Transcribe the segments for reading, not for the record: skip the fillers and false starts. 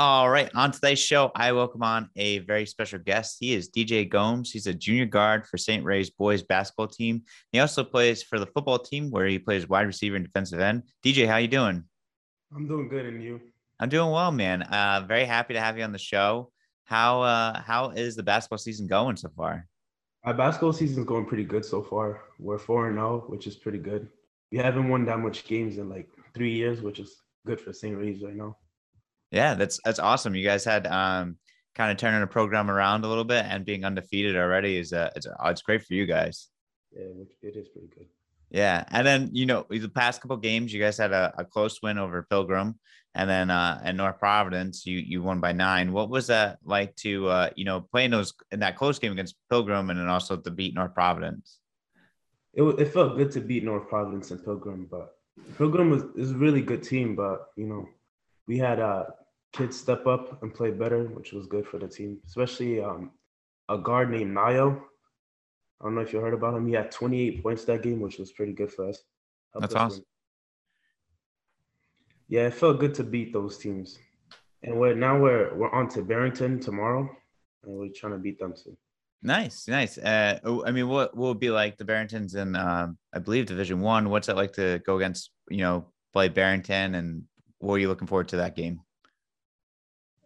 All right. On today's show, I welcome on a very special guest. He is DJ Gomes. He's a junior guard for St. Ray's boys basketball team. He also plays for the football team where he plays wide receiver and defensive end. DJ, how you doing? I'm doing good. And you? I'm doing well, man. Very happy to have you on the show. How is the basketball season going so far? Our basketball season is going pretty good so far. We're 4-0, which is pretty good. We haven't won that much games in like 3 years, which is good for St. Ray's right now. Yeah, that's awesome. You guys had kind of turning a program around a little bit, and being undefeated already is it's great for you guys. Yeah, it is pretty good. Yeah, and then, you know, the past couple games, you guys had a close win over Pilgrim, and then in North Providence, you won by 9. What was that like to play in that close game against Pilgrim, and then also to beat North Providence? It felt good to beat North Providence and Pilgrim, but Pilgrim is a really good team, but we had kids step up and play better, which was good for the team, especially a guard named Nayo. I don't know if you heard about him. He had 28 points that game, which was pretty good for us. That's awesome. Yeah, it felt good to beat those teams. And we're on to Barrington tomorrow, and we're trying to beat them soon. Nice. What will it be like? The Barrington's in, I believe, Division 1. What's it like to go against, play Barrington, and what are you looking forward to that game?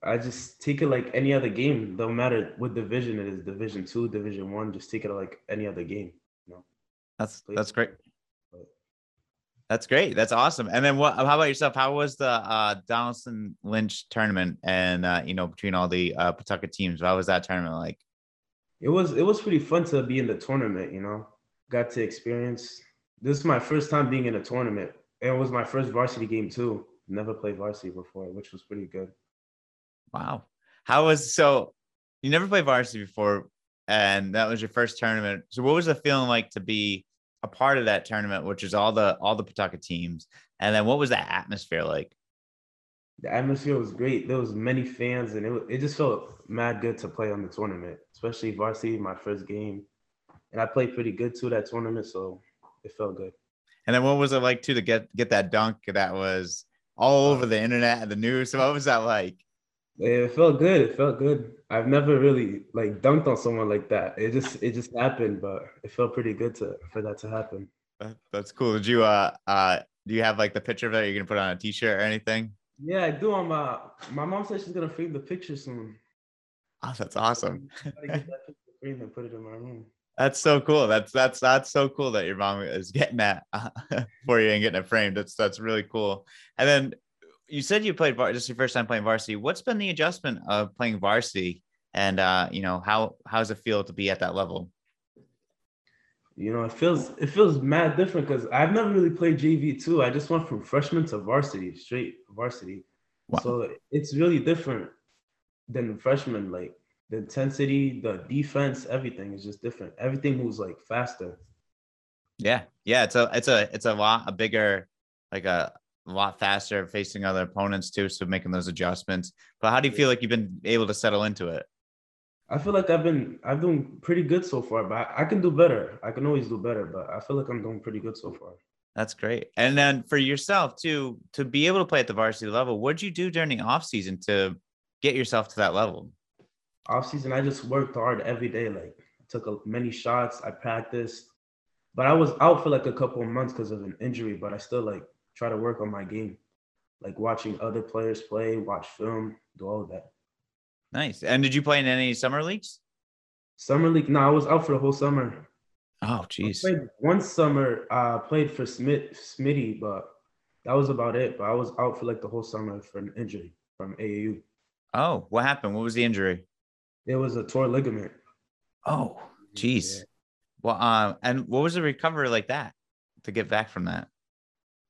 I just take it like any other game. Don't matter what division it is, Division 2, Division 1, just take it like any other game. That's great. That's great. That's awesome. And then how about yourself? How was the Donaldson Lynch tournament and, between all the Pawtucket teams? How was that tournament like? It was pretty fun to be in the tournament, Got to experience. This is my first time being in a tournament. It was my first varsity game, too. Never played varsity before, which was pretty good. Wow. You never played varsity before, and that was your first tournament. So what was the feeling like to be a part of that tournament, which is all the Pawtucket teams? And then what was that atmosphere like? The atmosphere was great. There was many fans, and it just felt mad good to play on the tournament, especially varsity, my first game. And I played pretty good too that tournament, so it felt good. And then what was it like too to get that dunk that was all over the internet and the news? So what was that like? It felt good. I've never really like dunked on someone like that. It just happened, but it felt pretty good for that to happen. That's cool. Did you do you have like the picture of it you're gonna put on a t-shirt or anything? Yeah, I do. My mom said she's gonna frame the picture soon. Oh, that's awesome. I gotta get that picture framed and put it in my room. That's so cool. That's so cool that your mom is getting that for you and getting it framed. That's really cool. And then, you said you played this is your first time playing varsity. What's been the adjustment of playing varsity, and how does it feel to be at that level? It feels mad different because I've never really played JV too. I just went from freshman to varsity, straight varsity. Wow. So it's really different than freshman. Like the intensity, the defense, everything is just different. Everything moves like faster. Yeah. It's a lot faster, facing other opponents too, so making those adjustments. But how do you feel like you've been able to settle into it? I feel like I've done pretty good so far, but I can do better. I can always do better, but I feel like I'm doing pretty good so far. That's great. And then for yourself too, to be able to play at the varsity level, what'd you do during the off season to get yourself to that level? Off season, I just worked hard every day. Like I took many shots, I practiced, but I was out for like a couple of months because of an injury, but I still try to work on my game, like watching other players play, watch film, do all of that. Nice. And did you play in any summer leagues? Summer league? No, I was out for the whole summer. Oh, geez. One summer, I played for Smitty, but that was about it. But I was out for the whole summer for an injury from AAU. Oh, what happened? What was the injury? It was a torn ligament. Oh, geez. Yeah. Well, and what was the recovery like that to get back from that?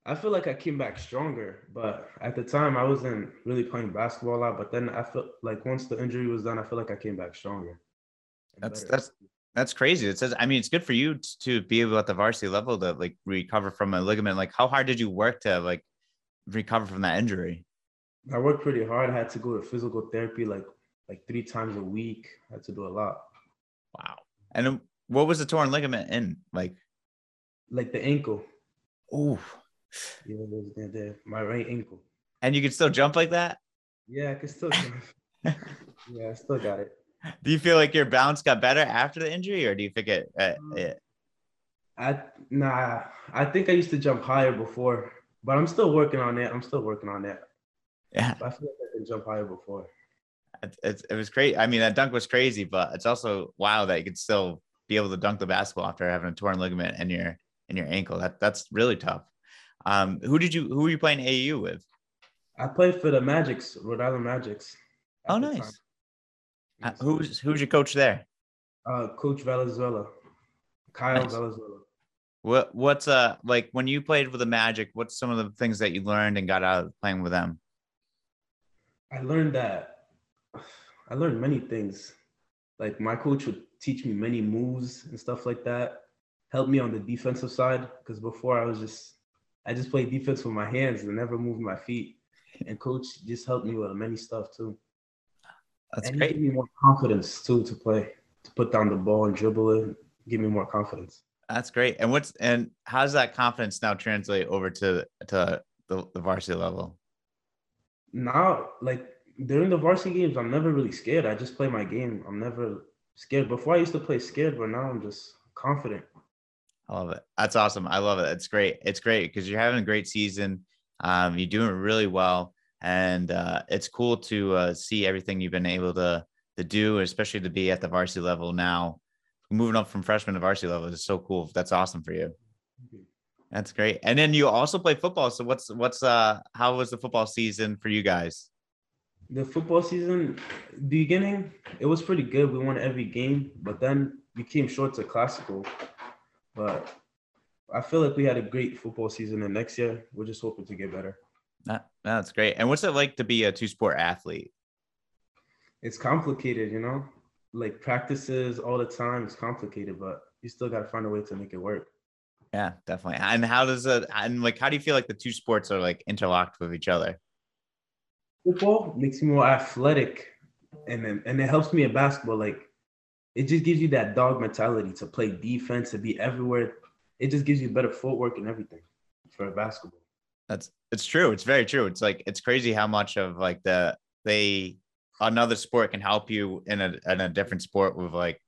I feel like I came back stronger, but at the time I wasn't really playing basketball a lot. But then I felt like once the injury was done, I feel like I came back stronger. That's crazy. It says, it's good for you to be able at the varsity level to recover from a ligament. How hard did you work to recover from that injury? I worked pretty hard. I had to go to physical therapy like 3 times a week. I had to do a lot. Wow. And what was the torn ligament in? Like the ankle. Ooh. Yeah, my right ankle. And you could still jump like that? Yeah, I could still. Yeah, I still got it. Do you feel like your balance got better after the injury, or do you think it? I think I used to jump higher before, but I'm still working on that. Yeah, but I feel like I can jump higher before. It was crazy. I mean, that dunk was crazy, but it's also wow that you could still be able to dunk the basketball after having a torn ligament in your ankle. That's really tough. Who were you playing AAU with? I played for the Magics, Rhode Island Magics. Oh, nice. Who's your coach there? Coach Valenzuela, Kyle Valenzuela. What's like when you played with the Magic? What's some of the things that you learned and got out of playing with them? I learned many things. Like my coach would teach me many moves and stuff like that. Helped me on the defensive side because before I just played defense with my hands and never moved my feet. And coach just helped me with many stuff too. That's and great. It gave me more confidence too to play, to put down the ball and dribble it. Give me more confidence. That's great. And how does that confidence now translate over to the varsity level? Now, like during the varsity games, I'm never really scared. I just play my game. I'm never scared. Before I used to play scared, but now I'm just confident. I love it. That's awesome. I love it. It's great. It's great because you're having a great season. You're doing really well. And it's cool to see everything you've been able to do, especially to be at the varsity level now. Moving up from freshman to varsity level is so cool. That's awesome for you. That's great. And then you also play football. So how was the football season for you guys? The football season beginning, it was pretty good. We won every game, but then we came short to classical. But I feel like we had a great football season, and next year we're just hoping to get better. That's great. And what's it like to be a two-sport athlete? It's complicated, you know? Like practices all the time, it's complicated, but you still got to find a way to make it work. Yeah, definitely. And how do you feel like the two sports are like interlocked with each other? Football makes me more athletic, and it helps me in basketball. Like it just gives you that dog mentality to play defense, to be everywhere. It just gives you better footwork and everything for basketball. It's true. It's very true. It's like it's crazy how much of like another sport can help you in a different sport with like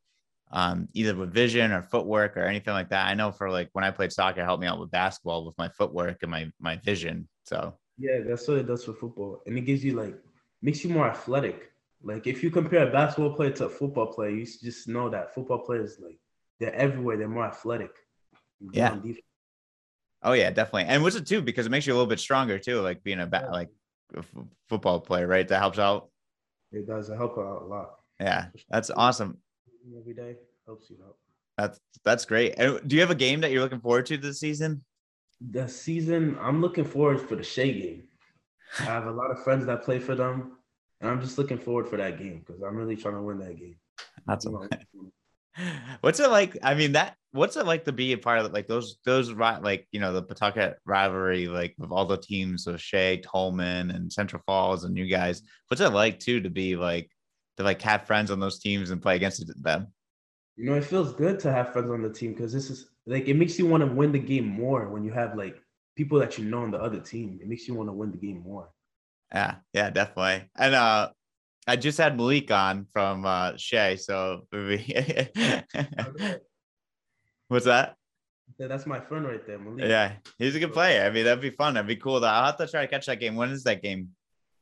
either with vision or footwork or anything like that. I know for like when I played soccer, it helped me out with basketball with my footwork and my vision. So yeah, that's what it does for football. And it gives you like, makes you more athletic. Like if you compare a basketball player to a football player, you just know that football players, like they're everywhere. They're more athletic. Yeah. Oh yeah, definitely. And what's it too? Because it makes you a little bit stronger too. Like being a football player, right? That helps out. It does. It helps out a lot. Yeah, that's awesome. Every day helps you out. That's great. And do you have a game that you're looking forward to this season? The season I'm looking forward for the Shea game. I have a lot of friends that play for them, and I'm just looking forward for that game because I'm really trying to win that game. That's what's it like? I mean, what's it like to be a part of like those like you know the Pawtucket rivalry, like with all the teams of Shea, Tolman, and Central Falls, and you guys. What's it like too to be like have friends on those teams and play against them? You know, it feels good to have friends on the team because this is like it makes you want to win the game more when you have like people that you know on the other team. It makes you want to win the game more. Yeah, definitely. And I just had Malik on from Shea, so what's that? Yeah, that's my friend right there, Malik. Yeah, he's a good player. I mean, that'd be fun. That'd be cool. I'll have to try to catch that game. When is that game?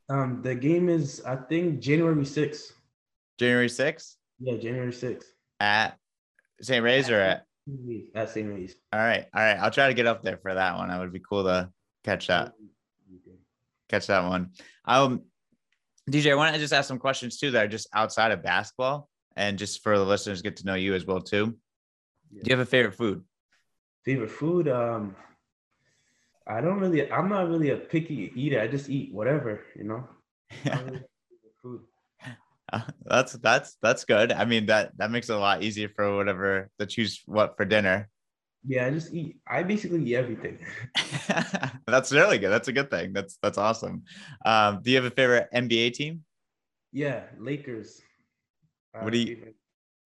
The game is I think January 6th. January 6th. Yeah, January 6th. At St. Ray's or at St. Ray's. All right. I'll try to get up there for that one. That would be cool to catch that. Okay. Catch that one. DJ, why don't I just ask some questions too that are just outside of basketball and just for the listeners get to know you as well too. Yeah. Do you have a favorite food? Favorite food? I'm not really a picky eater. I just eat whatever, you know. I really like food. That's good. I mean, that makes it a lot easier for whatever to choose what for dinner. Yeah, I basically eat everything. That's really good. That's a good thing. That's awesome. Do you have a favorite NBA team? Yeah, Lakers. What do you?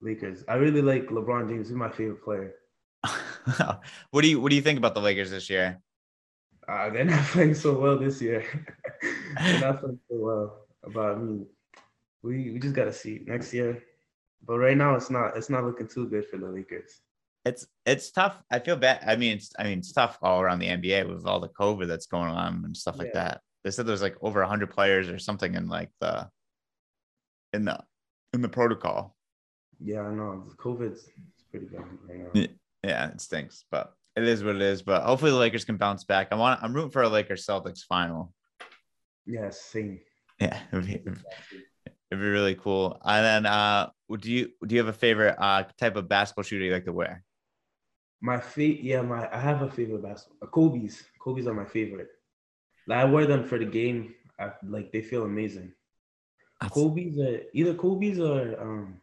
Lakers. I really like LeBron James. He's my favorite player. What do you think about the Lakers this year? They're not playing so well this year. about. I mean, we just gotta see next year. But right now, it's not looking too good for the Lakers. It's tough. I feel bad. I mean it's tough all around the NBA with all the COVID that's going on and stuff like that. They said there's like over 100 players or something in like the protocol. Yeah, I know. COVID's pretty bad right now. Yeah, it stinks, but it is what it is. But hopefully the Lakers can bounce back. I'm rooting for a Lakers Celtics final. Yeah, same. Yeah, it'd be really cool. And then, do you have a favorite type of basketball shoe you like to wear? I have a favorite basketball. Kobe's. Kobe's are my favorite. Like, I wear them for the game. They feel amazing. Kobe's or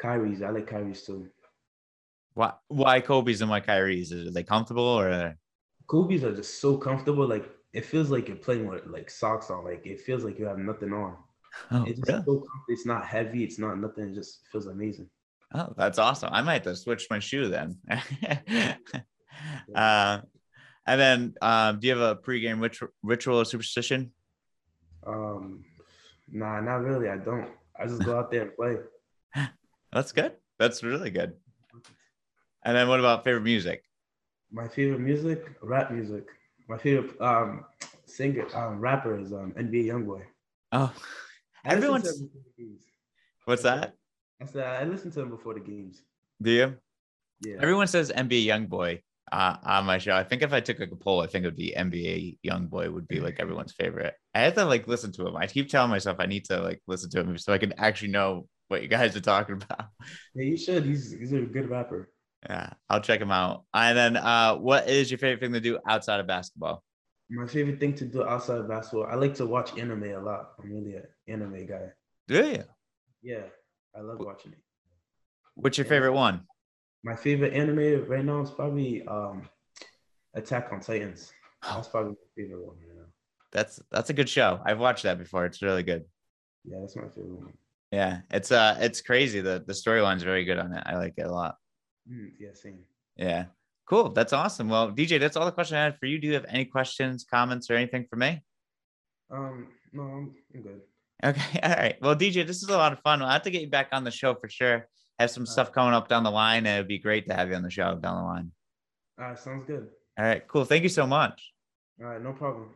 Kyrie's. I like Kyrie's too. Why Kobe's and why Kyrie's? Are they comfortable or? Kobe's are just so comfortable. Like, it feels like you're playing with like socks on. Like, it feels like you have nothing on. Oh, it's just really? So comfortable. It's not heavy. It's not nothing. It just feels amazing. Oh, that's awesome. I might have to switch my shoe then. And then, do you have a pregame ritual or superstition? Nah, not really. I don't. I just go out there and play. That's good. That's really good. And then what about favorite music? My favorite music? Rap music. My favorite rapper is NBA YoungBoy. Oh, everyone's. What's that? I said I listen to him before the games. Do you? Yeah. Everyone says NBA YoungBoy on my show. I think if I took a poll, I think it would be NBA YoungBoy would be like everyone's favorite. I have to like listen to him. I keep telling myself I need to like listen to him so I can actually know what you guys are talking about. Yeah, you should. He's a good rapper. Yeah, I'll check him out. And then what is your favorite thing to do outside of basketball? My favorite thing to do outside of basketball, I like to watch anime a lot. I'm really an anime guy. Do you? Yeah, I love watching it. What's your favorite one? My favorite anime right now is probably Attack on Titans. That's probably my favorite one right now. That's a good show. I've watched that before. It's really good. Yeah, that's my favorite one. Yeah, it's crazy. The storyline's very good on it. I like it a lot. Yeah, same. Yeah. Cool. That's awesome. Well, DJ, that's all the questions I had for you. Do you have any questions, comments, or anything for me? No, I'm good. Okay. All right. Well, DJ, this is a lot of fun. I'll have to get you back on the show for sure. Have some stuff coming up down the line. And it'd be great to have you on the show down the line. All right. Sounds good. All right. Cool. Thank you so much. All right. No problem.